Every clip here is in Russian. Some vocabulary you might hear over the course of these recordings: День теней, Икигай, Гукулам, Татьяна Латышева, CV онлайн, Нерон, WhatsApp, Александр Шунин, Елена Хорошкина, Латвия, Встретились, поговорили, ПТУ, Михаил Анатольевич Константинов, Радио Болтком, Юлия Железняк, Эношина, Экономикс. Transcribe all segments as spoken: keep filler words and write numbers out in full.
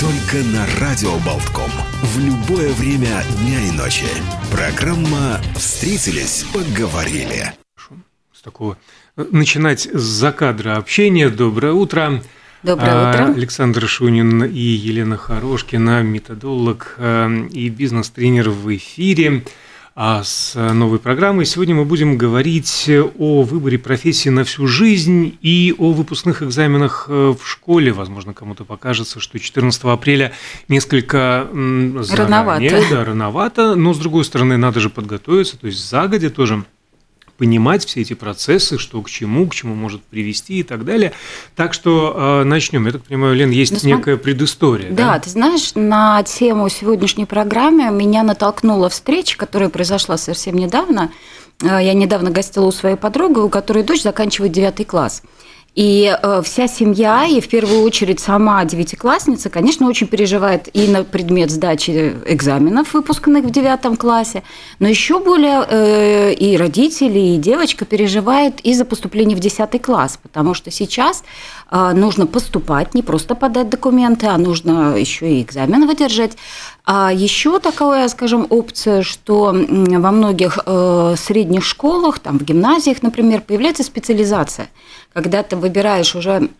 Только на Радио Болтком. В любое время дня и ночи. Программа «Встретились, поговорили». С такого начинать с закадра общения. Доброе утро. Доброе утро. Александр Шунин и Елена Хорошкина, методолог и бизнес-тренер в эфире. А с новой программой сегодня мы будем говорить о выборе профессии на всю жизнь и о выпускных экзаменах в школе. Возможно, кому-то покажется, что четырнадцатого апреля несколько заранее, рановато. Да, рановато, но, с другой стороны, надо же подготовиться, то есть загодя тоже понимать все эти процессы, что к чему, к чему может привести и так далее. Так что э, начнем. Я так понимаю, Лен, есть ну, некая предыстория. Да, да, ты знаешь, на тему сегодняшней программы меня натолкнула встреча, которая произошла совсем недавно. Я недавно гостила у своей подруги, у которой дочь заканчивает девятый класс. И вся семья, и в первую очередь сама девятиклассница, конечно, очень переживает и на предмет сдачи экзаменов, выпускных в девятом классе, но еще более и родители, и девочка переживает и за поступление в десятый класс, потому что сейчас нужно поступать, не просто подать документы, а нужно еще и экзамен выдержать. А еще такая, скажем, опция, что во многих средних школах, там, в гимназиях, например, появляется специализация, когда ты выбираешь уже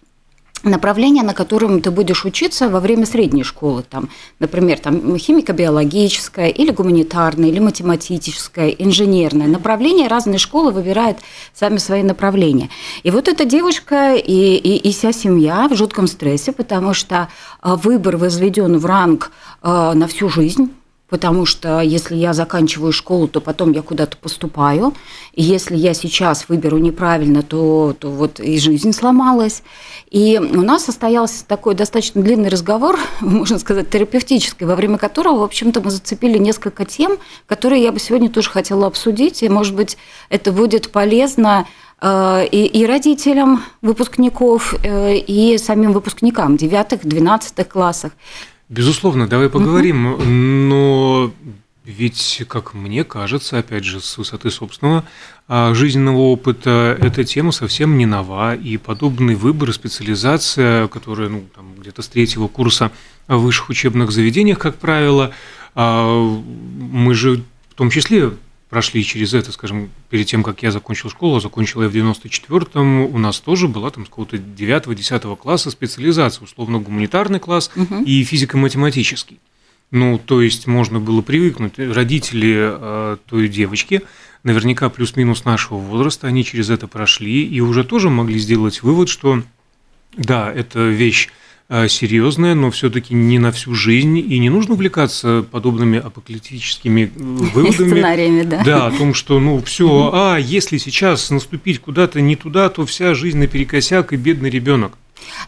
направление, на котором ты будешь учиться во время средней школы. Там, например, там, химико-биологическое, или гуманитарное, или математическое, инженерное. Направление разные школы выбирают сами свои направления. И вот эта девушка и, и, и вся семья в жутком стрессе, потому что выбор возведен в ранг на всю жизнь. Потому что если я заканчиваю школу, то потом я куда-то поступаю. И если я сейчас выберу неправильно, то, то вот и жизнь сломалась. И у нас состоялся такой достаточно длинный разговор, можно сказать, терапевтический, во время которого, в общем-то, мы зацепили несколько тем, которые я бы сегодня тоже хотела обсудить. И, может быть, это будет полезно и, и родителям выпускников, и самим выпускникам девятых-двенадцатых классах. Безусловно, давай поговорим, uh-huh. но ведь, как мне кажется, опять же, с высоты собственного жизненного опыта, эта тема совсем не нова, и подобный выбор, специализация, которая ну, там, где-то с третьего курса в высших учебных заведениях, как правило, мы же в том числе прошли через это, скажем, перед тем, как я закончил школу, закончил я в девяносто четвёртом, у нас тоже была там с какого-то девятого-десятого класса специализация, условно гуманитарный класс угу. и физико-математический. Ну, то есть можно было привыкнуть. Родители э, той девочки, наверняка плюс-минус нашего возраста, они через это прошли и уже тоже могли сделать вывод, что да, это вещь серьезная, но все-таки не на всю жизнь, и не нужно увлекаться подобными апокалиптическими выводами. Сценариями, да. Да, о том, что, ну, все, а если сейчас наступить куда-то не туда, то вся жизнь наперекосяк и бедный ребенок.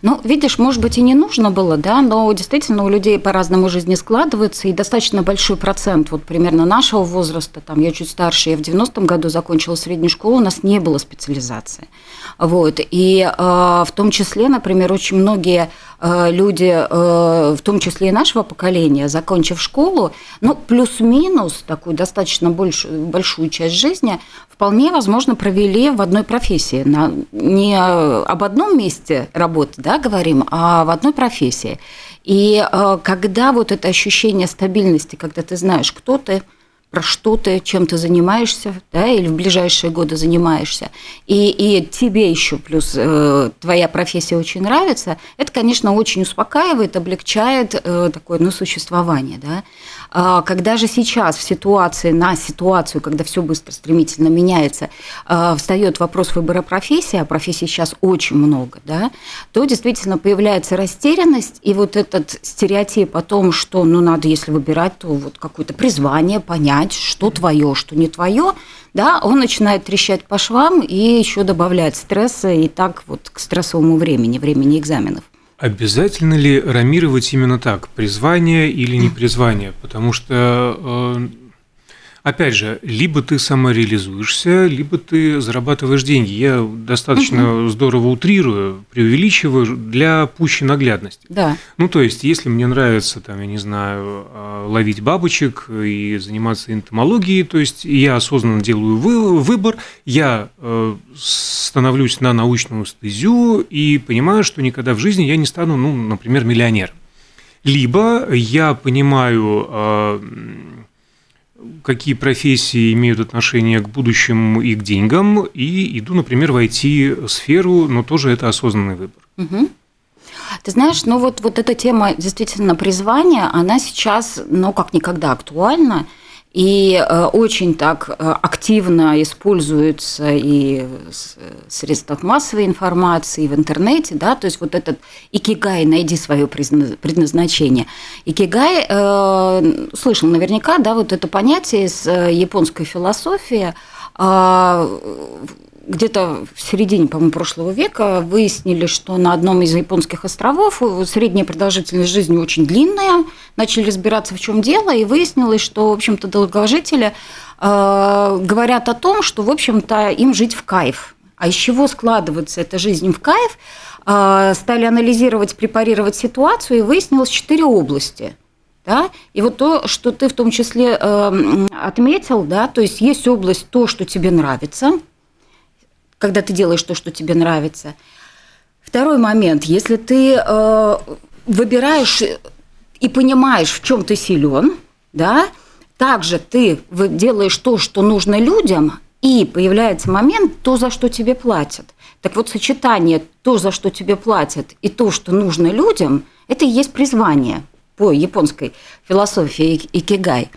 Ну, видишь, может быть, и не нужно было, да, но действительно у людей по-разному жизни складывается, и достаточно большой процент, вот примерно нашего возраста, там, я чуть старше, я в девяностом году закончила среднюю школу, у нас не было специализации, вот, и э, в том числе, например, очень многие э, люди, э, в том числе и нашего поколения, закончив школу, ну, плюс-минус такую достаточно больш, большую часть жизни, вполне возможно, провели в одной профессии, на, не об одном месте работы, да, говорим, а в одной профессии. И э, когда вот это ощущение стабильности, когда ты знаешь, кто ты, про что ты, чем ты занимаешься, да, или в ближайшие годы занимаешься, и, и тебе еще плюс э, твоя профессия очень нравится, это, конечно, очень успокаивает, облегчает э, такое, ну, существование, да. А когда же сейчас в ситуации, на ситуацию, когда все быстро, стремительно меняется, э, встает вопрос выбора профессии, а профессий сейчас очень много, да, то действительно появляется растерянность, и вот этот стереотип о том, что, ну, надо, если выбирать, то вот какое-то призвание, понятно, что твое, что не твое, да, он начинает трещать по швам и еще добавляет стресса и так вот к стрессовому времени, времени экзаменов. Обязательно ли рамировать именно так, призвание или не призвание? Потому что, опять же, либо ты самореализуешься, либо ты зарабатываешь деньги. Я достаточно угу. здорово утрирую, преувеличиваю для пущей наглядности. Да. Ну, то есть, если мне нравится, там, я не знаю, ловить бабочек и заниматься энтомологией, то есть, я осознанно делаю выбор, я становлюсь на научную стезю и понимаю, что никогда в жизни я не стану, ну, например, миллионером. Либо я понимаю, э, какие профессии имеют отношение к будущему и к деньгам, и иду, например, в ай ти-сферу, но тоже это осознанный выбор. Угу. Ты знаешь, ну вот, вот эта тема действительно призвания, она сейчас, ну, как никогда актуальна. И очень так активно используются и в средствах массовой информации, и в интернете, да, то есть вот этот икигай, найди свое предназначение. Икигай, э, слышал наверняка, да, вот это понятие из японской философии, э, где-то в середине, по-моему, прошлого века выяснили, что на одном из японских островов средняя продолжительность жизни очень длинная. Начали разбираться, в чем дело, и выяснилось, что, в общем-то, долгожители э, говорят о том, что, в общем-то, им жить в кайф. А из чего складывается эта жизнь в кайф? Э, стали анализировать, препарировать ситуацию, и выяснилось четыре области. Да? И вот то, что ты в том числе э, отметил, да, то есть есть область то, что тебе нравится, когда ты делаешь то, что тебе нравится. Второй момент. Если ты э, выбираешь и понимаешь, в чем ты силен, да, также ты делаешь то, что нужно людям, и появляется момент, то, за что тебе платят. Так вот, сочетание то, за что тебе платят, и то, что нужно людям, это и есть призвание по японской философии икигай.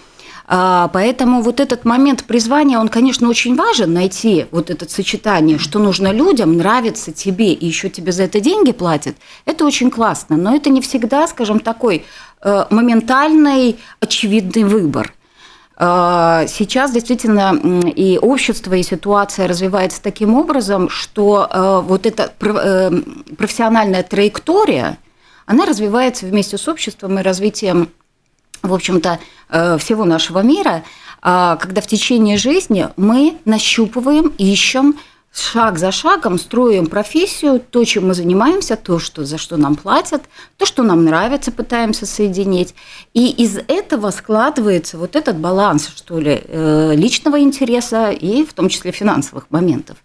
Поэтому вот этот момент призвания, он, конечно, очень важен, найти вот это сочетание, что нужно людям, нравится тебе, и еще тебе за это деньги платят, это очень классно, но это не всегда, скажем, такой моментальный, очевидный выбор. Сейчас действительно и общество, и ситуация развивается таким образом, что вот эта профессиональная траектория, она развивается вместе с обществом и развитием, в общем-то, всего нашего мира, когда в течение жизни мы нащупываем, ищем, шаг за шагом строим профессию, то, чем мы занимаемся, то, что, за что нам платят, то, что нам нравится, пытаемся соединить. И из этого складывается вот этот баланс, что ли, личного интереса и в том числе финансовых моментов.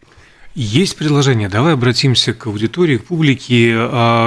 Есть предложение. Давай обратимся к аудитории, к публике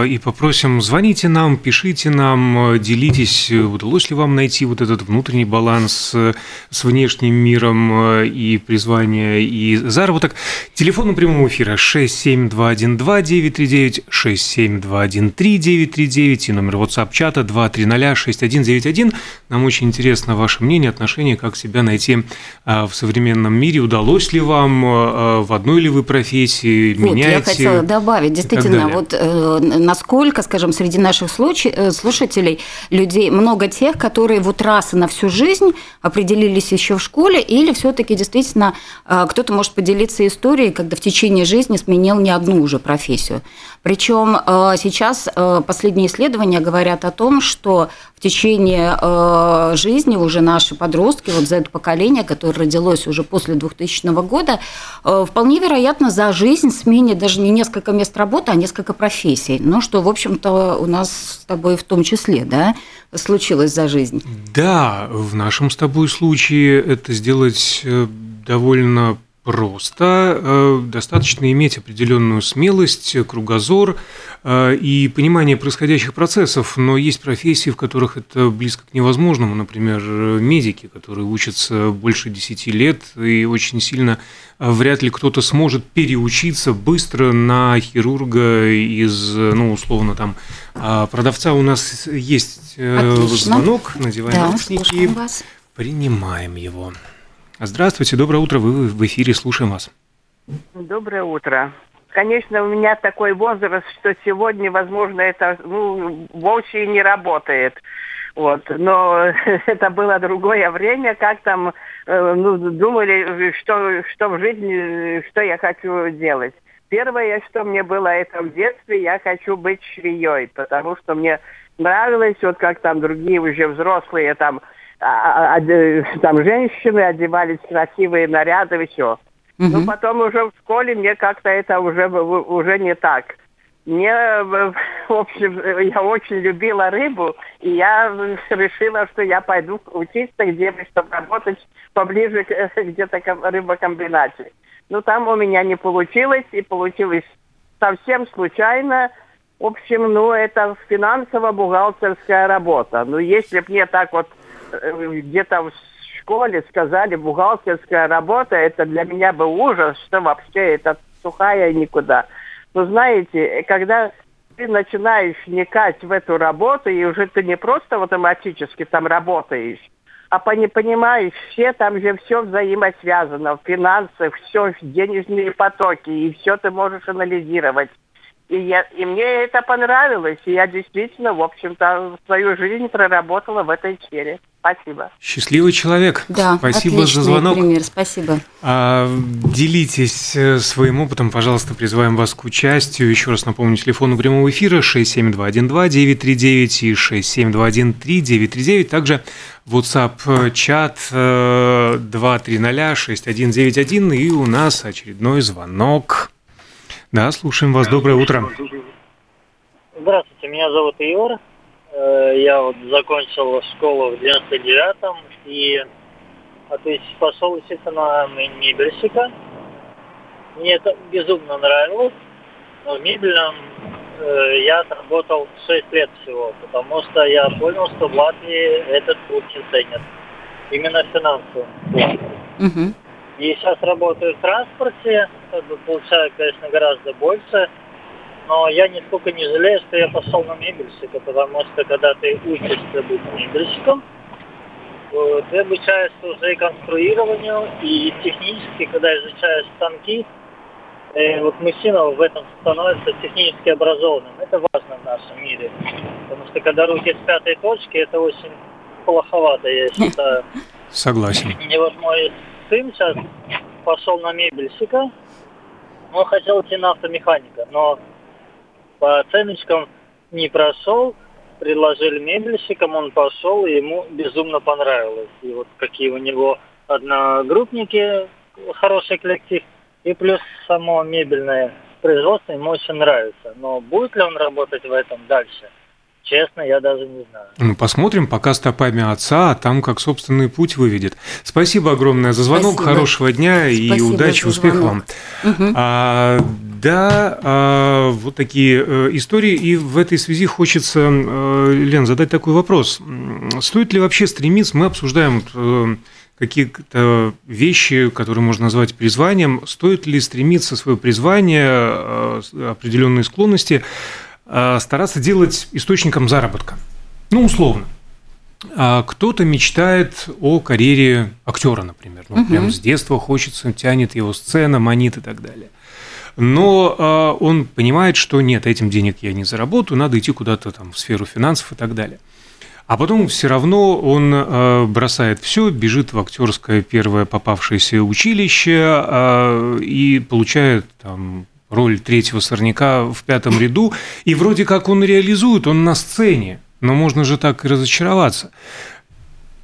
и попросим, звоните нам, пишите нам, делитесь, удалось ли вам найти вот этот внутренний баланс с внешним миром и призвание, и заработок. Телефон прямого эфира шесть семь два один два девять три девять, шесть семь два один три девять три девять и номер WhatsApp-чата два три ноль шесть один девять один. Нам очень интересно ваше мнение, отношение, как себя найти в современном мире. Удалось ли вам, в одной ли вы профессии? профессии, вот, меняете. Я хотела добавить, действительно, вот э, насколько, скажем, среди наших случ... слушателей, людей, много тех, которые вот раз и на всю жизнь определились еще в школе, или все-таки действительно э, кто-то может поделиться историей, когда в течение жизни сменил не одну уже профессию. Причем э, сейчас э, последние исследования говорят о том, что в течение э, жизни уже наши подростки, вот за это поколение, которое родилось уже после двухтысячного года, э, вполне вероятно за жизнь сменит даже не несколько мест работы, а несколько профессий. Ну, что, в общем-то, у нас с тобой в том числе, да, случилось за жизнь. Да, в нашем с тобой случае это сделать довольно просто, достаточно иметь определенную смелость, кругозор и понимание происходящих процессов, но есть профессии, в которых это близко к невозможному, например, медики, которые учатся больше десяти лет, и очень сильно вряд ли кто-то сможет переучиться быстро на хирурга из, ну, условно, там, продавца. У нас есть Отлично. Звонок, надеваем да, ручники и принимаем его. Здравствуйте, доброе утро, вы в эфире, слушаем вас. Доброе утро. Конечно, у меня такой возраст, что сегодня, возможно, это, ну, вовсе и не работает. Вот. Но это было другое время, как там, ну, думали, что, что в жизни, что я хочу делать. Первое, что мне было это в детстве, я хочу быть швеей, потому что мне нравилось, вот как там другие уже взрослые, там, а, а, там женщины одевались красивые наряды и все. Mm-hmm. Ну, потом уже в школе мне как-то это уже, уже не так. Мне, в общем, я очень любила рыбу, и я решила, что я пойду учиться где-нибудь, чтобы работать поближе к, где-то к рыбокомбинате. Ну, там у меня не получилось, и получилось совсем случайно. В общем, ну, это финансово-бухгалтерская работа. Ну, если бы мне так вот где-то в школе сказали, бухгалтерская работа, это для меня был ужас, что вообще это сухая никуда. Но знаете, когда ты начинаешь вникать в эту работу, и уже ты не просто автоматически там работаешь, а понимаешь, все там же все взаимосвязано, финансы, все денежные потоки, и все ты можешь анализировать. И, я, и мне это понравилось, и я действительно, в общем-то, свою жизнь проработала в этой сфере. Спасибо. Счастливый человек. Да, спасибо за звонок. Пример. Спасибо. А, делитесь своим опытом, пожалуйста, призываем вас к участию. Еще раз напомню, телефон прямого эфира шесть семь два один два девять три девять и шесть семь два один три девять три девять. Также WhatsApp чат два три ноль шесть один девять один, и у нас очередной звонок. Да, слушаем вас. Доброе утро. Здравствуйте, меня зовут Егор. Я вот закончил школу в девяносто девятом и а, то есть пошел учиться на мебельщика. Мне это безумно нравилось, но в мебельном э, я отработал шесть лет всего, потому что я понял, что в Латвии этот труд не ценят. Именно финансовым. Mm-hmm. И сейчас работаю в транспорте, как бы получаю, конечно, гораздо больше. Но я нисколько не жалею, что я пошел на мебельщика, потому что когда ты учишься быть мебельщиком, ты обучаешься уже и конструированию, и технически, когда изучаешь станки, вот мужчина в этом становится технически образованным. Это важно в нашем мире, потому что когда руки с пятой точки, это очень плоховато, я считаю. Согласен. И вот мой сын сейчас пошел на мебельщика, он хотел идти на автомеханика, но по оценочкам не прошел, предложили мебельщикам, он пошел, и ему безумно понравилось. И вот какие у него одногруппники, хороший коллектив, и плюс само мебельное производство ему очень нравится. Но будет ли он работать в этом дальше, честно, я даже не знаю. Ну, посмотрим, пока стопами отца, а там как собственный путь выведет. Спасибо огромное за звонок, спасибо. Хорошего дня. Спасибо и удачи, успехов вам. Угу. А, да, а, вот такие истории. И в этой связи хочется, Лен, задать такой вопрос. Стоит ли вообще стремиться, мы обсуждаем какие-то вещи, которые можно назвать призванием, стоит ли стремиться свое призвание, определенные склонности, стараться делать источником заработка. Ну, условно. Кто-то мечтает о карьере актера, например. Ну, угу. Прям с детства хочется, тянет его сцена, манит и так далее. Но он понимает, что нет, этим денег я не заработаю, надо идти куда-то там в сферу финансов и так далее. А потом все равно он бросает все, бежит в актерское первое попавшееся училище и получает там роль третьего сорняка в пятом ряду, и вроде как он реализует, он на сцене, но можно же так и разочароваться.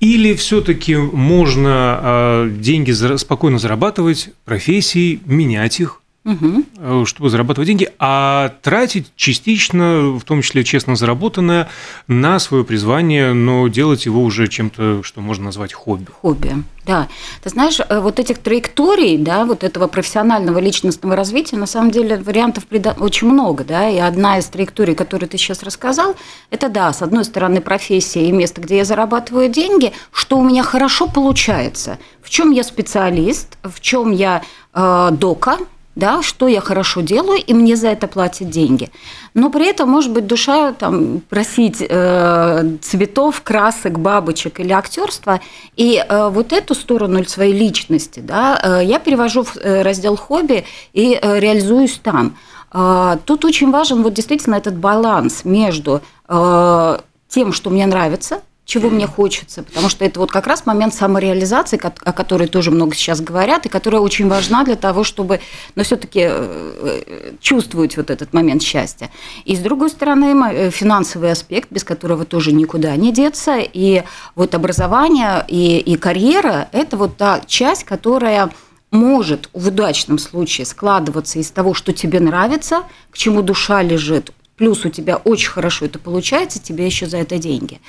Или все-таки можно деньги спокойно зарабатывать, профессии менять их, угу. чтобы зарабатывать деньги, а тратить частично, в том числе честно заработанное, на свое призвание, но делать его уже чем-то, что можно назвать хобби. Хобби. Да, ты знаешь, вот этих траекторий, да, вот этого профессионального личностного развития, на самом деле вариантов очень много, да, и одна из траекторий, которую ты сейчас рассказал, это, да, с одной стороны, профессия и место, где я зарабатываю деньги, что у меня хорошо получается, в чем я специалист, в чем я э, дока, да, что я хорошо делаю, и мне за это платят деньги. Но при этом, может быть, душа там, просить э, цветов, красок, бабочек или актерства. И э, вот эту сторону своей личности, да, э, я перевожу в раздел хобби и э, реализуюсь там. Э, тут очень важен вот действительно этот баланс между э, тем, что мне нравится, чего мне хочется, потому что это вот как раз момент самореализации, о которой тоже много сейчас говорят, и которая очень важна для того, чтобы, ну, все-таки чувствовать вот этот момент счастья. И, с другой стороны, финансовый аспект, без которого тоже никуда не деться, и вот образование, и, и карьера – это вот та часть, которая может в удачном случае складываться из того, что тебе нравится, к чему душа лежит, плюс у тебя очень хорошо это получается, тебе еще за это деньги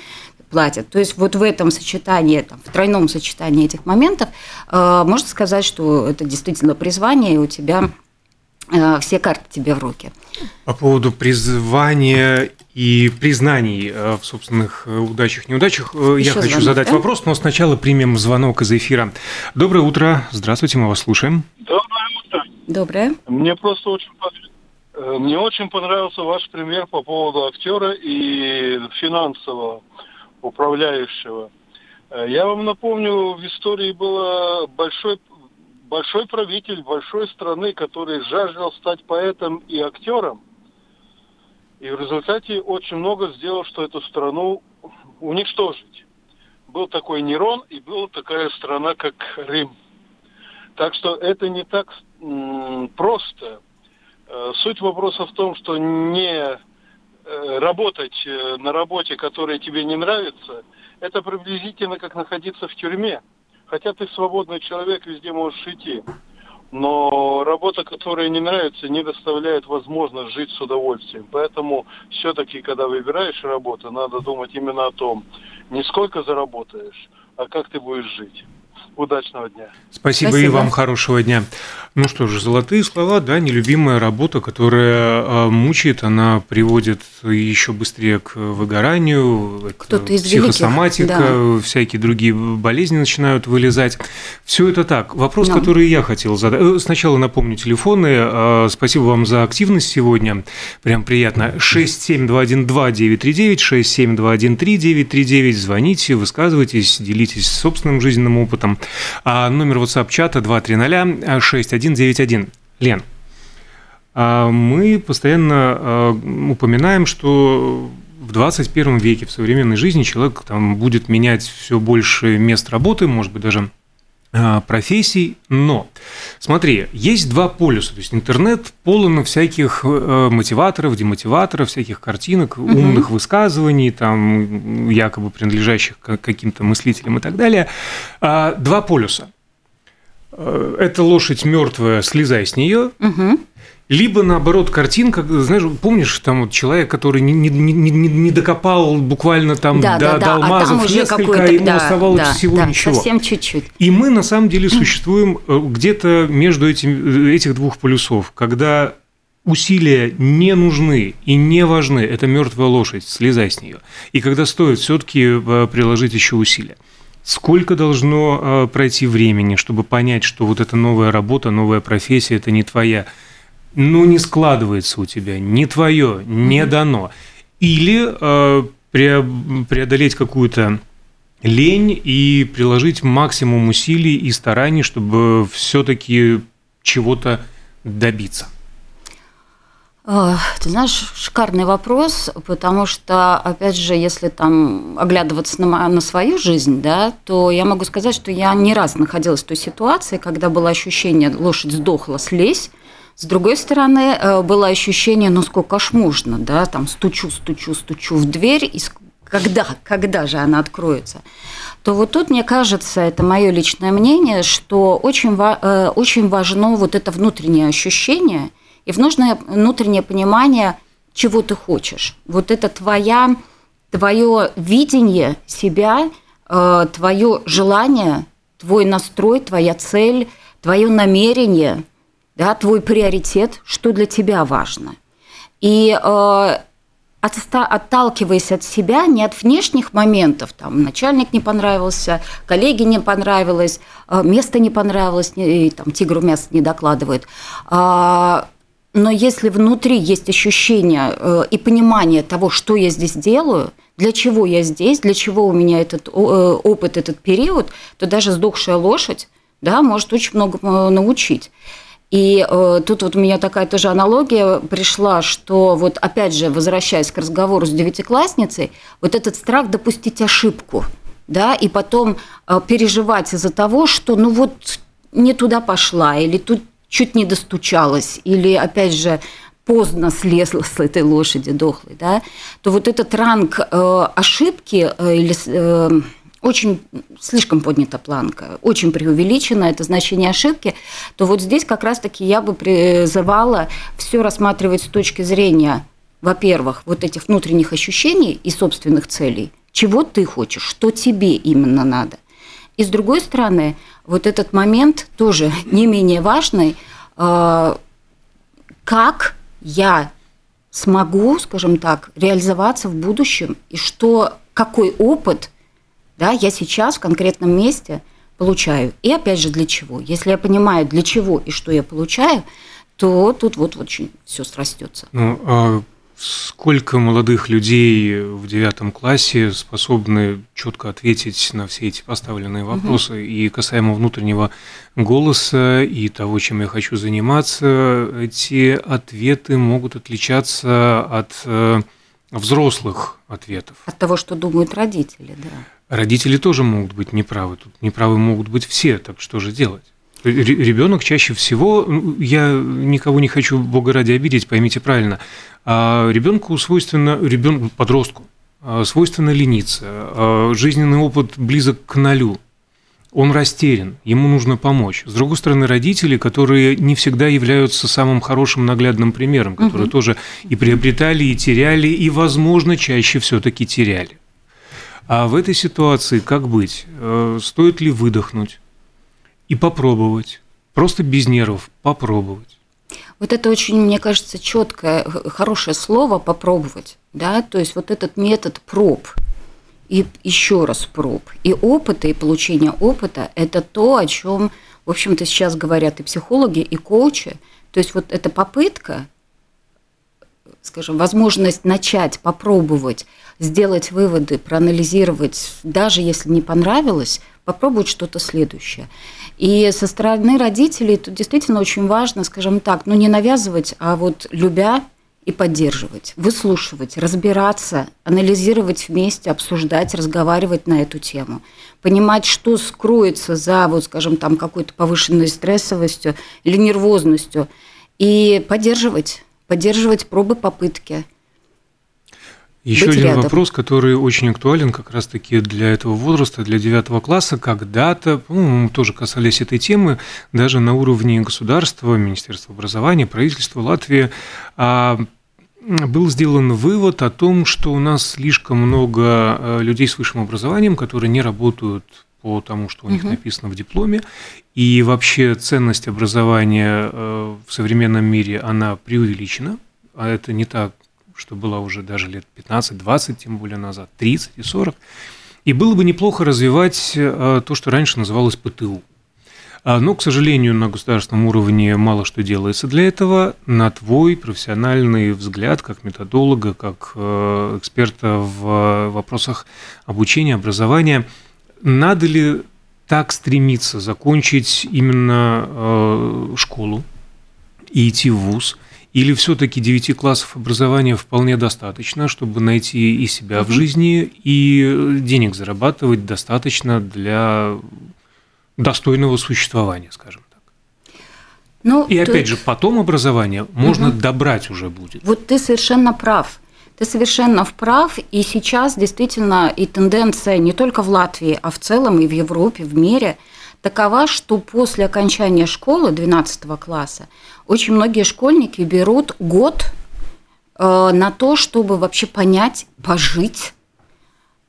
платят. То есть вот в этом сочетании, там, в тройном сочетании этих моментов, э, можно сказать, что это действительно призвание, и у тебя э, все карты тебе в руки. По поводу призвания и признаний в собственных удачах и неудачах еще я хочу звонок, задать да? вопрос, но сначала примем звонок из эфира. Доброе утро. Здравствуйте, мы вас слушаем. Доброе утро. Доброе. Мне просто очень понравилось. Мне очень понравился ваш пример по поводу актера и финансового управляющего. Я вам напомню, в истории был большой, большой правитель большой страны, который жаждал стать поэтом и актером. И в результате очень много сделал, что эту страну уничтожить. Был такой Нерон и была такая страна, как Рим. Так что это не так м- просто. Суть вопроса в том, что не работать на работе, которая тебе не нравится, это приблизительно как находиться в тюрьме. Хотя ты свободный человек, везде можешь идти. Но работа, которая не нравится, не доставляет возможность жить с удовольствием. Поэтому все-таки, когда выбираешь работу, надо думать именно о том, не сколько заработаешь, а как ты будешь жить. Удачного дня. Спасибо, Спасибо и вам хорошего дня. Ну что же, золотые слова, да, нелюбимая работа, которая мучает, она приводит еще быстрее к выгоранию, кто-то из психосоматика, великих, да. всякие другие болезни начинают вылезать. Все это так. Вопрос, Но. который я хотел задать. Сначала напомню телефоны. Спасибо вам за активность сегодня. Прям приятно. шесть семь два один два девять три девять, шесть семь два один три девять три девять. Звоните, высказывайтесь, делитесь собственным жизненным опытом. А номер WhatsApp-чата два три ноль шесть один девять один. Лен, мы постоянно упоминаем, что в двадцать первом веке, в современной жизни, человек там будет менять все больше мест работы, может быть, даже профессий, но смотри, есть два полюса, то есть интернет полон всяких мотиваторов, демотиваторов, всяких картинок, угу. умных высказываний, там, якобы принадлежащих к каким-то мыслителям и так далее. Два полюса. Это лошадь мертвая, слезай с нее. Угу. Либо, наоборот, картинка, знаешь, помнишь, там вот человек, который не, не, не, не докопал буквально там да, до, да, до алмазов а несколько, ему да, оставалось да, всего да, ничего. Совсем чуть-чуть. И мы, на самом деле, существуем где-то между этим, этих двух полюсов, когда усилия не нужны и не важны. Это мертвая лошадь, слезай с нее. И когда стоит все-таки приложить еще усилия. Сколько должно пройти времени, чтобы понять, что вот эта новая работа, новая профессия – это не твоя? Ну, не складывается у тебя, не твое, не дано. Или э, преодолеть какую-то лень и приложить максимум усилий и стараний, чтобы все-таки чего-то добиться. Ты знаешь, шикарный вопрос, потому что, опять же, если там оглядываться на, мо- на свою жизнь, да, то я могу сказать, что я не раз находилась в той ситуации, когда было ощущение «лошадь сдохла, слезь». С другой стороны, было ощущение, ну сколько ж можно, да, там стучу, стучу, стучу в дверь, и когда, когда же она откроется? То вот тут, мне кажется, это мое личное мнение, что очень, очень важно вот это внутреннее ощущение и внутреннее понимание, чего ты хочешь. Вот это твоя, твое видение себя, твое желание, твой настрой, твоя цель, твое намерение. Да, твой приоритет, что для тебя важно. И э, отста- отталкиваясь от себя, не от внешних моментов, там, начальник не понравился, коллеги не понравилось, э, место не понравилось, не, и, там, тигру мясо не докладывают. А, но если внутри есть ощущение э, и понимание того, что я здесь делаю, для чего я здесь, для чего у меня этот э, опыт, этот период, то даже сдохшая лошадь, да, может очень много научить. И э, тут вот у меня такая тоже аналогия пришла, что вот опять же, возвращаясь к разговору с девятиклассницей, вот этот страх допустить ошибку, да, и потом э, переживать из-за того, что ну вот не туда пошла, или тут чуть не достучалась, или опять же поздно слезла с этой лошади дохлой, да, то вот этот ранг э, ошибки э, или... Э, очень слишком поднята планка, очень преувеличено это значение ошибки, то вот здесь как раз-таки я бы призывала все рассматривать с точки зрения, во-первых, вот этих внутренних ощущений и собственных целей, чего ты хочешь, что тебе именно надо. И с другой стороны, вот этот момент тоже не менее важный, как я смогу, скажем так, реализоваться в будущем, и что, какой опыт, да, я сейчас в конкретном месте получаю. И опять же, для чего? Если я понимаю, для чего и что я получаю, то тут вот очень все срастется. Ну, а сколько молодых людей в девятом классе способны четко ответить на все эти поставленные вопросы? Угу. И касаемо внутреннего голоса и того, чем я хочу заниматься, эти ответы могут отличаться от взрослых ответов. От того, что думают родители, да. Родители тоже могут быть неправы, тут неправы могут быть все, так что же делать? Ребенок чаще всего, я никого не хочу, бога ради, обидеть, поймите правильно, ребенку свойственно, ребенку, подростку, свойственно лениться, жизненный опыт близок к нулю, он растерян, ему нужно помочь. С другой стороны, родители, которые не всегда являются самым хорошим наглядным примером, которые угу. тоже и приобретали, и теряли, и, возможно, чаще все-таки теряли. А в этой ситуации как быть? Стоит ли выдохнуть и попробовать? Просто без нервов попробовать. Вот это очень, мне кажется, четкое, хорошее слово «попробовать». Да? То есть вот этот метод проб, и еще раз проб, и опыта, и получение опыта – это то, о чем, в общем-то, сейчас говорят и психологи, и коучи. То есть вот эта попытка, скажем, возможность начать, попробовать, сделать выводы, проанализировать, даже если не понравилось, попробовать что-то следующее. И со стороны родителей тут действительно очень важно, скажем так, ну не навязывать, а вот любя и поддерживать, выслушивать, разбираться, анализировать вместе, обсуждать, разговаривать на эту тему, понимать, что скроется за, вот, скажем, там какой-то повышенной стрессовостью или нервозностью, и поддерживать. Поддерживать пробы, попытки. Еще один рядом. Вопрос, который очень актуален как раз-таки для этого возраста, для девятого класса. Когда-то, по-моему, мы тоже касались этой темы, даже на уровне государства, Министерства образования, правительства Латвии, был сделан вывод о том, что у нас слишком много людей с высшим образованием, которые не работают по тому, что у них угу. написано в дипломе. И вообще ценность образования в современном мире, она преувеличена. А это не так, что была уже даже лет пятнадцать-двадцать, тем более назад, тридцать и сорок. И было бы неплохо развивать то, что раньше называлось Пэ Тэ У. Но, к сожалению, на государственном уровне мало что делается для этого. На твой профессиональный взгляд, как методолога, как эксперта в вопросах обучения, образования, надо ли так стремиться закончить именно э, школу и идти в вуз? Или все-таки девяти классов образования вполне достаточно, чтобы найти и себя в жизни, и денег зарабатывать достаточно для достойного существования, скажем так? Ну, и опять же, потом образование можно угу. добрать уже будет. Вот ты совершенно прав. Ты совершенно вправ, и сейчас действительно и тенденция не только в Латвии, а в целом и в Европе, в мире такова, что после окончания школы двенадцатого класса очень многие школьники берут год э, на то, чтобы вообще понять, пожить,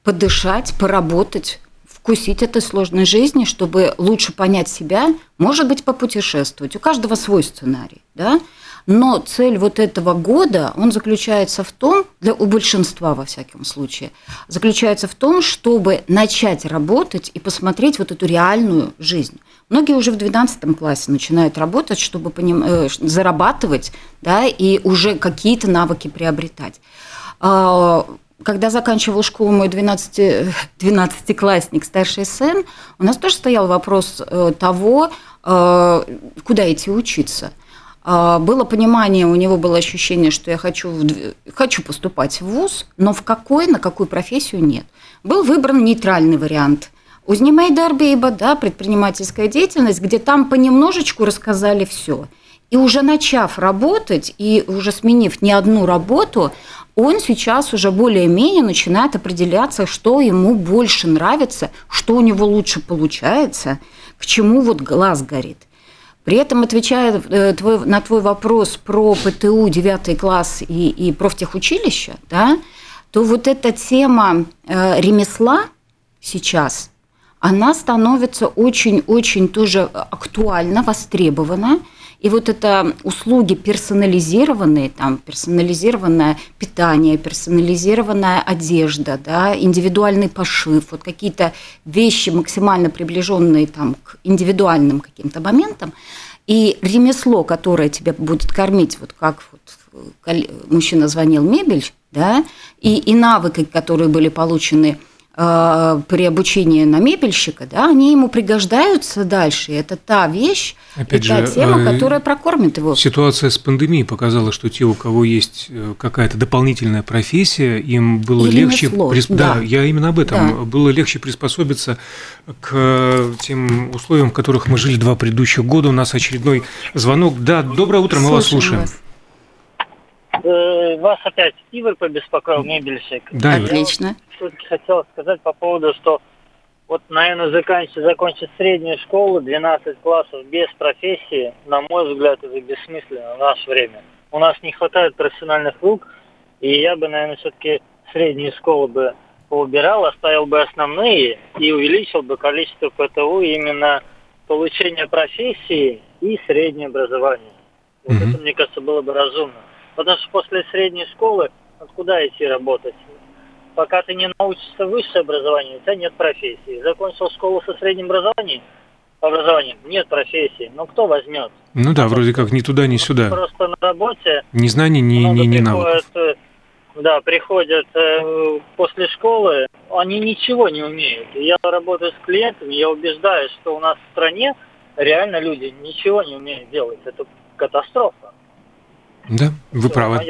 подышать, поработать, вкусить этой сложной жизни, чтобы лучше понять себя, может быть, попутешествовать. У каждого свой сценарий, да? Но цель вот этого года, он заключается в том, для, у большинства, во всяком случае, заключается в том, чтобы начать работать и посмотреть вот эту реальную жизнь. Многие уже в двенадцатом классе начинают работать, чтобы поним... зарабатывать, да, и уже какие-то навыки приобретать. Когда заканчивал школу мой двенадцатиклассник, старший сын, у нас тоже стоял вопрос того, куда идти учиться. Было понимание, у него было ощущение, что я хочу, хочу поступать в вуз, но в какой, на какую профессию нет. Был выбран нейтральный вариант. Узнимайдарбейба, да, предпринимательская деятельность, где там понемножечку рассказали все. И уже начав работать, и уже сменив не одну работу, он сейчас уже более-менее начинает определяться, что ему больше нравится, что у него лучше получается, к чему вот глаз горит. При этом, отвечая на твой вопрос про ПТУ, девятый класс и, и профтехучилище, да, то вот эта тема ремесла сейчас, она становится очень-очень тоже актуальна, востребована. И вот это услуги персонализированные, там, персонализированное питание, персонализированная одежда, да, индивидуальный пошив, вот какие-то вещи, максимально приближенные там, к индивидуальным каким-то моментам. И ремесло, которое тебя будет кормить, вот как вот мужчина звонил, мебель, да, и, и навыки, которые были получены при обучении на мебельщика, да, они ему пригождаются дальше. Это та вещь, опять и же, та тема, которая прокормит его. Ситуация с пандемией показала, что те, у кого есть какая-то дополнительная профессия, им было или легче... Присп... Да. да, я именно об этом. Да. Было легче приспособиться к тем условиям, в которых мы жили два предыдущих года. У нас очередной звонок. Да, доброе утро, мы вас слушаем. Вас. Вас опять Игорь побеспокоил, мебельщик. Да, отлично. Я все-таки хотел сказать по поводу, что вот, наверное, закончить, закончить среднюю школу, двенадцать классов без профессии, на мой взгляд, это бессмысленно в наше время. У нас не хватает профессиональных рук, и я бы, наверное, все-таки среднюю школу бы поубирал, оставил бы основные и увеличил бы количество ПТУ именно получения профессии и среднее образование. Вот mm-hmm. это, мне кажется, было бы разумно. Потому что после средней школы, вот куда идти работать? Пока ты не научишься высшее образование, у тебя нет профессии. Закончил школу со средним образованием, образованием нет профессии. Ну, кто возьмет? Ну да, вроде как ни туда, ни сюда. Просто на работе... Ни знаний, ни, ни, ни навыков. Да, приходят э, после школы, они ничего не умеют. Я работаю с клиентами, я убеждаюсь, что у нас в стране реально люди ничего не умеют делать. Это катастрофа. Да, вы правы.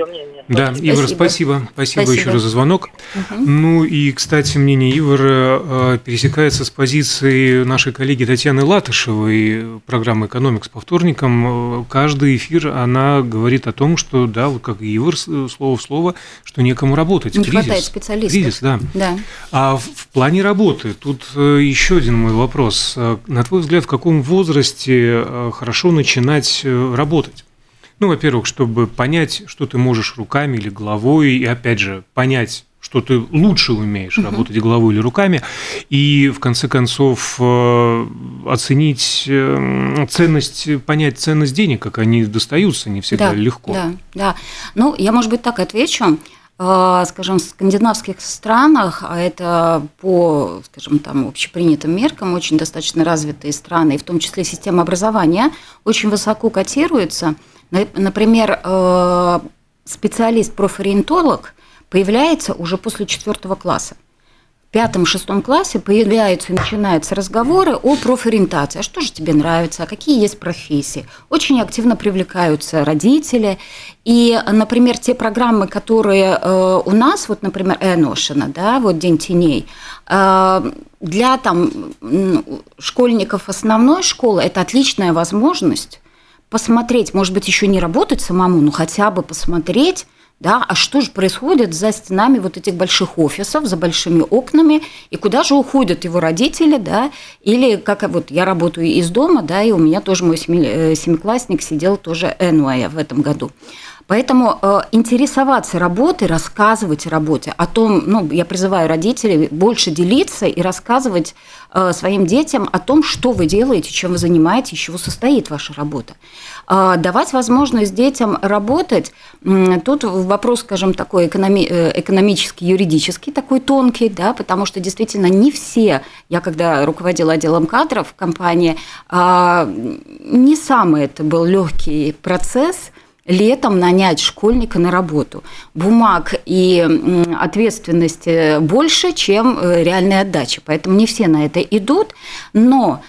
Да, Ивар, спасибо. спасибо. Спасибо еще раз за звонок. Угу. Ну и, кстати, мнение Ивара пересекается с позицией нашей коллеги Татьяны Латышевой, программы «Экономикс» по вторникам. Каждый эфир она говорит о том, что, да, вот как Ивар, слово в слово, что некому работать. Не Кризис. Хватает специалистов. Кризис, да. да. А в плане работы, тут еще один мой вопрос. На твой взгляд, в каком возрасте хорошо начинать работать? Ну, во-первых, чтобы понять, что ты можешь руками или головой, и, опять же, понять, что ты лучше умеешь угу. работать головой или руками, и, в конце концов, оценить ценность, понять ценность денег, как они достаются, не всегда да, легко. Да, да. Ну, я, может быть, так отвечу. Скажем, в скандинавских странах, а это по, скажем, там, общепринятым меркам, очень достаточно развитые страны, и в том числе система образования, очень высоко котируется. Например, специалист-профориентолог появляется уже после четвертого класса. В пятом-шестом классе появляются, начинаются разговоры о профориентации. А что же тебе нравится? А какие есть профессии? Очень активно привлекаются родители. И, например, те программы, которые у нас, вот, например, Эношина, да, вот «День теней», для там, школьников основной школы это отличная возможность посмотреть, может быть, еще не работать самому, но хотя бы посмотреть, да, а что же происходит за стенами вот этих больших офисов, за большими окнами, и куда же уходят его родители, да, или как вот я работаю из дома, да, и у меня тоже мой семиклассник сидел тоже Энуэя в этом году. Поэтому э, интересоваться работой, рассказывать о работе, о том, ну, я призываю родителей больше делиться и рассказывать э, своим детям о том, что вы делаете, чем вы занимаетесь, из чего состоит ваша работа. Э, давать возможность детям работать, э, тут вопрос, скажем, такой экономи- э, экономический, юридический, такой тонкий, да, потому что действительно не все, я когда руководила отделом кадров в компании, э, не самый это был легкий процесс, летом нанять школьника на работу. Бумаг и ответственности больше, чем реальная отдача. Поэтому не все на это идут. Но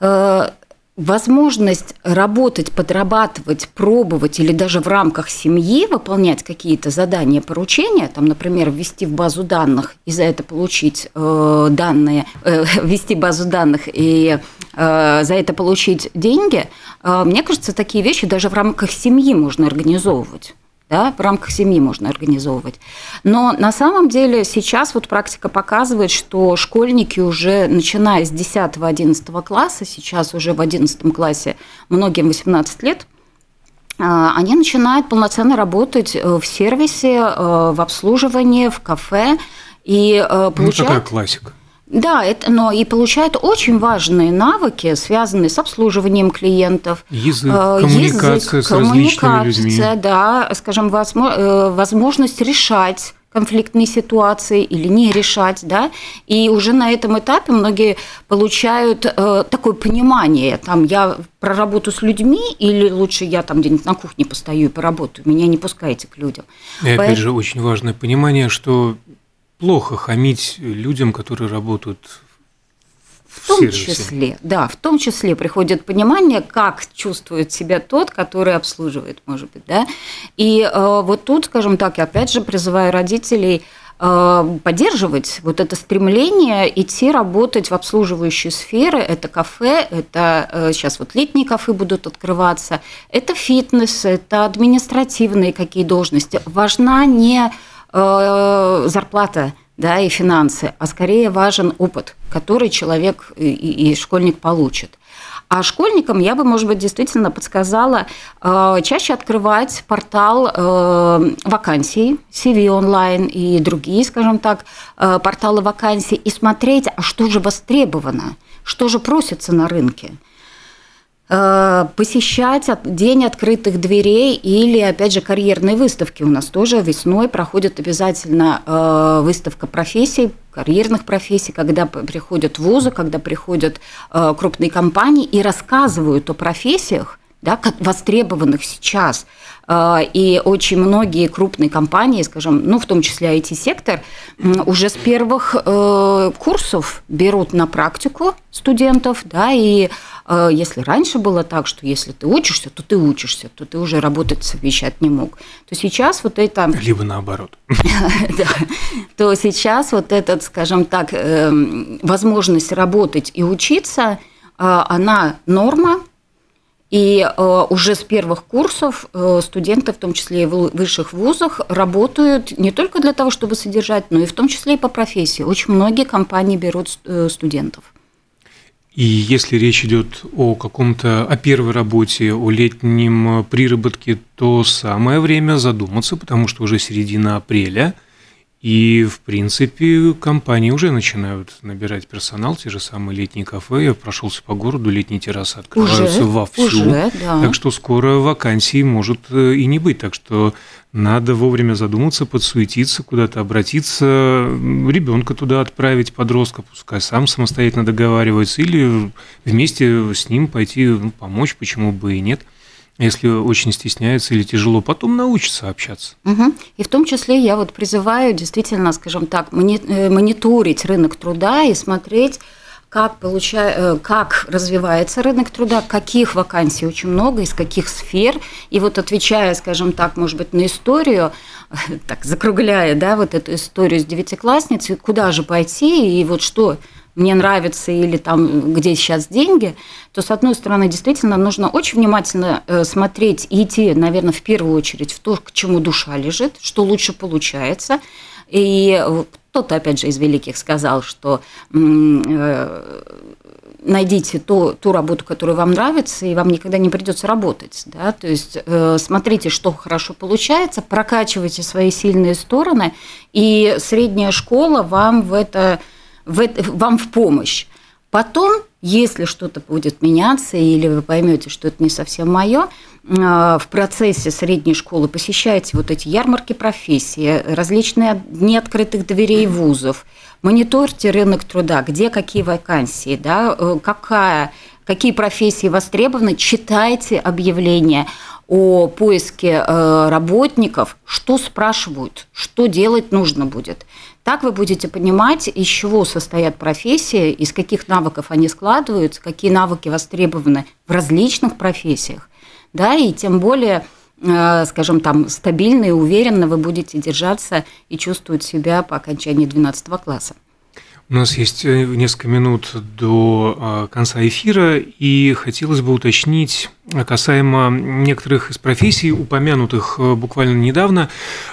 э, возможность работать, подрабатывать, пробовать или даже в рамках семьи выполнять какие-то задания, поручения, там, например, ввести в базу данных и за это получить э, данные, э, ввести базу данных и э, за это получить деньги, э, мне кажется, такие вещи даже в рамках семьи можно организовывать. Да, в рамках семьи можно организовывать. Но на самом деле сейчас вот практика показывает, что школьники уже, начиная с десятого-одиннадцатого класса, сейчас уже в одиннадцатом классе многим восемнадцать лет, они начинают полноценно работать в сервисе, в обслуживании, в кафе. И получают... Ну, такая классика. Да, это, но и получают очень важные навыки, связанные с обслуживанием клиентов. Язык, коммуникация, язык, с коммуникация, различными людьми. Да, скажем, возможность решать конфликтные ситуации или не решать, да, и уже на этом этапе многие получают э, такое понимание, там, я про работу с людьми или лучше я там где-нибудь на кухне постою и поработаю, меня не пускайте к людям. И Поэтому... опять же, очень важное понимание, что плохо хамить людям, которые работают в, в том сервисе. Числе, да, в том числе приходит понимание, как чувствует себя тот, который обслуживает, может быть, да. И э, вот тут, скажем так, я опять же призываю родителей э, поддерживать вот это стремление идти работать в обслуживающие сферы. Это кафе, это э, сейчас вот летние кафе будут открываться, это фитнес, это административные какие должности. Важна не зарплата, да, и финансы, а скорее важен опыт, который человек и, и школьник получит. А школьникам я бы, может быть, действительно подсказала э, чаще открывать портал э, вакансий, си ви онлайн и другие, скажем так, э, порталы вакансий и смотреть, а что же востребовано, что же просится на рынке. Посещать день открытых дверей или, опять же, карьерные выставки. У нас тоже весной проходит обязательно выставка профессий, карьерных профессий, когда приходят вузы, когда приходят крупные компании и рассказывают о профессиях, да, востребованных сейчас. И очень многие крупные компании, скажем, ну, в том числе ай ти-сектор, уже с первых курсов берут на практику студентов, да, и если раньше было так, что если ты учишься, то ты учишься, то ты уже работать совмещать не мог, то сейчас вот это... Либо наоборот. То сейчас вот этот, скажем так, возможность работать и учиться, она норма. И э, уже с первых курсов э, студенты, в том числе и в высших вузах, работают не только для того, чтобы содержать, но и в том числе и по профессии. Очень многие компании берут э, студентов. И если речь идет о каком-то, о первой работе, о летнем приработке, то самое время задуматься, потому что уже середина апреля, и, в принципе, компании уже начинают набирать персонал, те же самые летние кафе. Я прошелся по городу, летние террасы открываются уже, вовсю. Уже, да. Так что скоро вакансий может и не быть. Так что надо вовремя задуматься, подсуетиться, куда-то обратиться, ребенка туда отправить, подростка, пускай сам самостоятельно договаривается, или вместе с ним пойти, ну, помочь, почему бы и нет. Если очень стесняется или тяжело, потом научится общаться. Угу. И в том числе я вот призываю действительно, скажем так, мониторить рынок труда и смотреть, как, получаю, как развивается рынок труда, каких вакансий очень много, из каких сфер. И вот отвечая, скажем так, может быть, на историю, так закругляя, да, вот эту историю с девятиклассницей, куда же пойти и вот что... мне нравится, или там, где сейчас деньги, то, с одной стороны, действительно нужно очень внимательно смотреть и идти, наверное, в первую очередь в то, к чему душа лежит, что лучше получается. И кто-то, опять же, из великих сказал, что найдите ту, ту работу, которая вам нравится, и вам никогда не придется работать. Да? То есть смотрите, что хорошо получается, прокачивайте свои сильные стороны, и средняя школа вам в это... вам в помощь. Потом, если что-то будет меняться, или вы поймете, что это не совсем мое, в процессе средней школы посещайте вот эти ярмарки профессии, различные дни открытых дверей вузов, мониторьте рынок труда, где какие вакансии, да, какая, какие профессии востребованы, читайте объявления. о поиске работников, что спрашивают, что делать нужно будет. Так вы будете понимать, из чего состоят профессии, из каких навыков они складываются, какие навыки востребованы в различных профессиях. Да, и тем более, скажем, там стабильно и уверенно вы будете держаться и чувствовать себя по окончании двенадцатого класса. У нас есть несколько минут до конца эфира, и хотелось бы уточнить касаемо некоторых из профессий, упомянутых буквально недавно.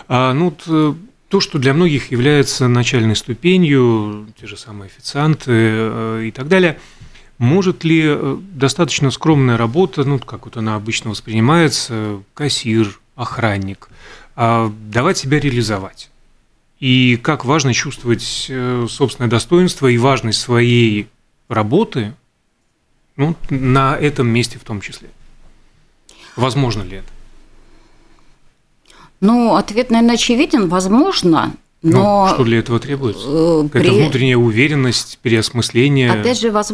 Ну, то, что для многих является начальной ступенью, те же самые официанты и так далее. Может ли достаточно скромная работа, ну, как вот она обычно воспринимается, кассир, охранник, давать себя реализовать? И как важно чувствовать собственное достоинство и важность своей работы, ну, на этом месте в том числе? Возможно ли это? Ну, ответ, наверное, очевиден. Возможно. Но ну, что для этого требуется? При... Это внутренняя уверенность, переосмысление. Опять же, воз...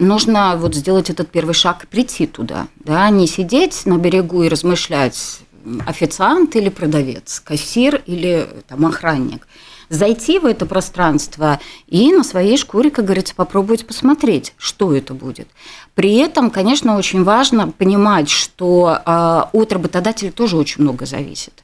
нужно вот сделать этот первый шаг, прийти туда, да, не сидеть на берегу и размышлять, официант или продавец, кассир или там, охранник. Зайти в это пространство и на своей шкуре, как говорится, попробовать посмотреть, что это будет. При этом, конечно, очень важно понимать, что э, от работодателя тоже очень много зависит.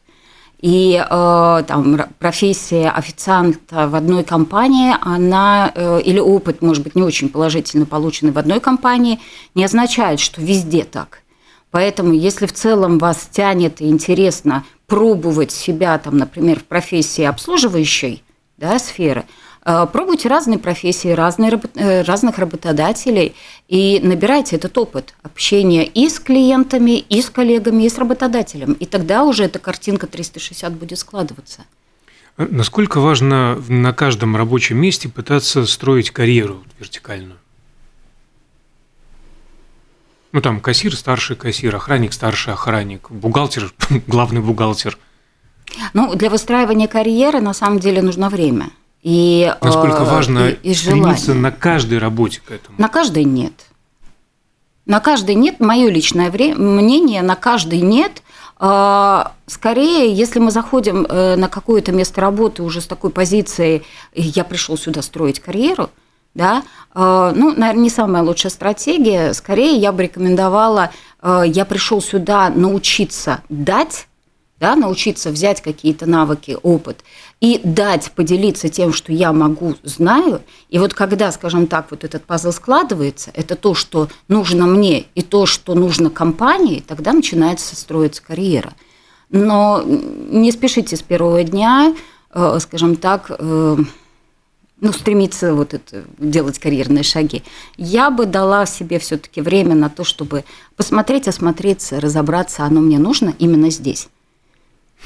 И э, там, профессия официанта в одной компании, она, э, или опыт, может быть, не очень положительно полученный в одной компании, не означает, что везде так. Поэтому, если в целом вас тянет и интересно пробовать себя, там, например, в профессии обслуживающей, да, сферы, пробуйте разные профессии, разные, разных работодателей и набирайте этот опыт общения и с клиентами, и с коллегами, и с работодателем. И тогда уже эта картинка триста шестьдесят будет складываться. Насколько важно на каждом рабочем месте пытаться строить карьеру вертикальную? Ну, там, кассир, старший кассир, охранник, старший охранник, бухгалтер, главный бухгалтер. Ну, для выстраивания карьеры, на самом деле, нужно время. И, насколько важно и, и стремиться на каждой работе к этому? На каждой нет. На каждой нет, мое личное мнение, на каждой нет. Скорее, если мы заходим на какое-то место работы уже с такой позиции, я пришел сюда строить карьеру, да, ну, наверное, не самая лучшая стратегия. Скорее, я бы рекомендовала, я пришел сюда научиться дать, да, научиться взять какие-то навыки, опыт, и дать, поделиться тем, что я могу, знаю. И вот когда, скажем так, вот этот пазл складывается, это то, что нужно мне, и то, что нужно компании, тогда начинается строиться карьера. Но не спешите с первого дня, скажем так, ну, стремиться вот это, делать карьерные шаги. Я бы дала себе все-таки время на то, чтобы посмотреть, осмотреться, разобраться, оно мне нужно именно здесь.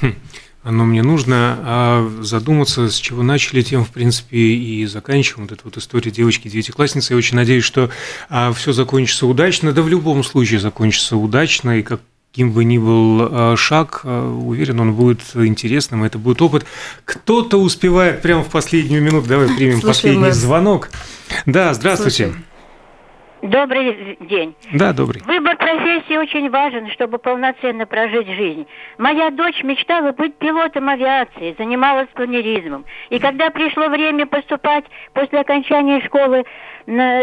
Хм, оно мне нужно, а задуматься, с чего начали, тем, в принципе, и заканчиваем. Вот эта вот история девочки-девятиклассницы. Я очень надеюсь, что а, все закончится удачно, да в любом случае закончится удачно, и как Каким бы ни был шаг, уверен, он будет интересным, это будет опыт. Кто-то успевает прямо в последнюю минуту. Давай примем Слушаем последний вас. звонок. Да, здравствуйте. Слушаем. Добрый день. Да, добрый. Выбор профессии очень важен, чтобы полноценно прожить жизнь. Моя дочь мечтала быть пилотом авиации, занималась планеризмом. И когда пришло время поступать после окончания школы на,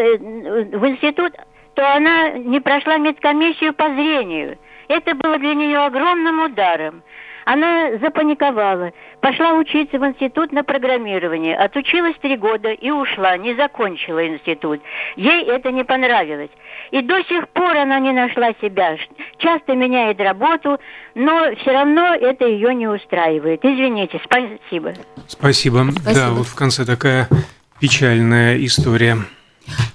в институт, то она не прошла медкомиссию по зрению. Это было для нее огромным ударом. Она запаниковала, пошла учиться в институт на программирование, отучилась три года и ушла, не закончила институт. Ей это не понравилось. И до сих пор она не нашла себя, часто меняет работу, но все равно это ее не устраивает. Извините, спасибо. Спасибо. спасибо. Да, вот в конце такая печальная история.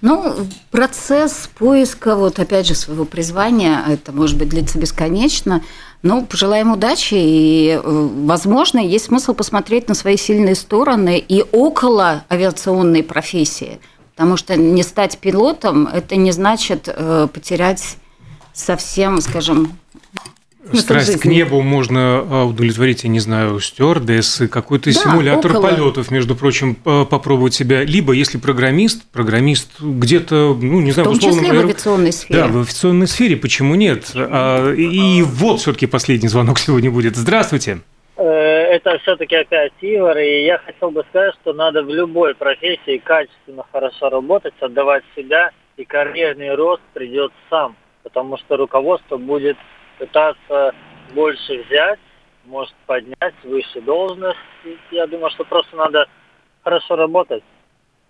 Ну, процесс поиска, вот опять же, своего призвания, это может быть длиться бесконечно, но пожелаем удачи, и, возможно, есть смысл посмотреть на свои сильные стороны и около авиационной профессии, потому что не стать пилотом, это не значит потерять совсем, скажем, Страсть к небу можно удовлетворить, я не знаю, стюардессы, какой-то да, симулятор около. полетов, между прочим, попробовать себя. Либо, если программист, программист где-то, ну, не в знаю, в условном... В том числе в авиационной сфере. Да, в авиационной сфере, почему нет? И вот все-таки последний звонок сегодня будет. Здравствуйте. Это все-таки опять Ивар, и я хотел бы сказать, что надо в любой профессии качественно, хорошо работать, отдавать себя, и карьерный рост придет сам, потому что руководство будет пытаться больше взять, может поднять выше должность. Я думаю, что просто надо хорошо работать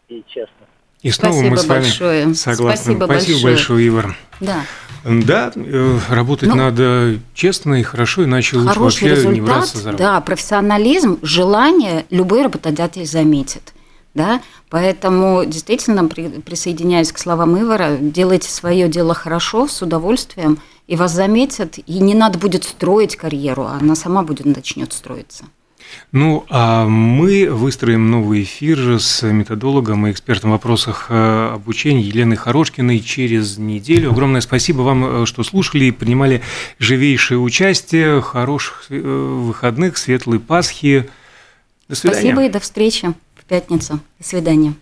и честно. И снова Спасибо мы с вами большое. согласны. Спасибо, Спасибо большое, Ивар. Да, да работать ну, надо честно и хорошо, иначе лучше вообще результат, не браться за работу. Да, профессионализм, желание любой работодатель заметит. Да? Поэтому действительно при, присоединяюсь к словам Ивара, делайте свое дело хорошо, с удовольствием, и вас заметят, и не надо будет строить карьеру, а она сама будет, начнет строиться. Ну, а мы выстроим новый эфир с методологом и экспертом в вопросах обучения Еленой Хорошкиной через неделю. Огромное спасибо вам, что слушали и принимали живейшее участие. Хороших выходных, светлой Пасхи. До свидания. Спасибо и до встречи в пятницу. До свидания.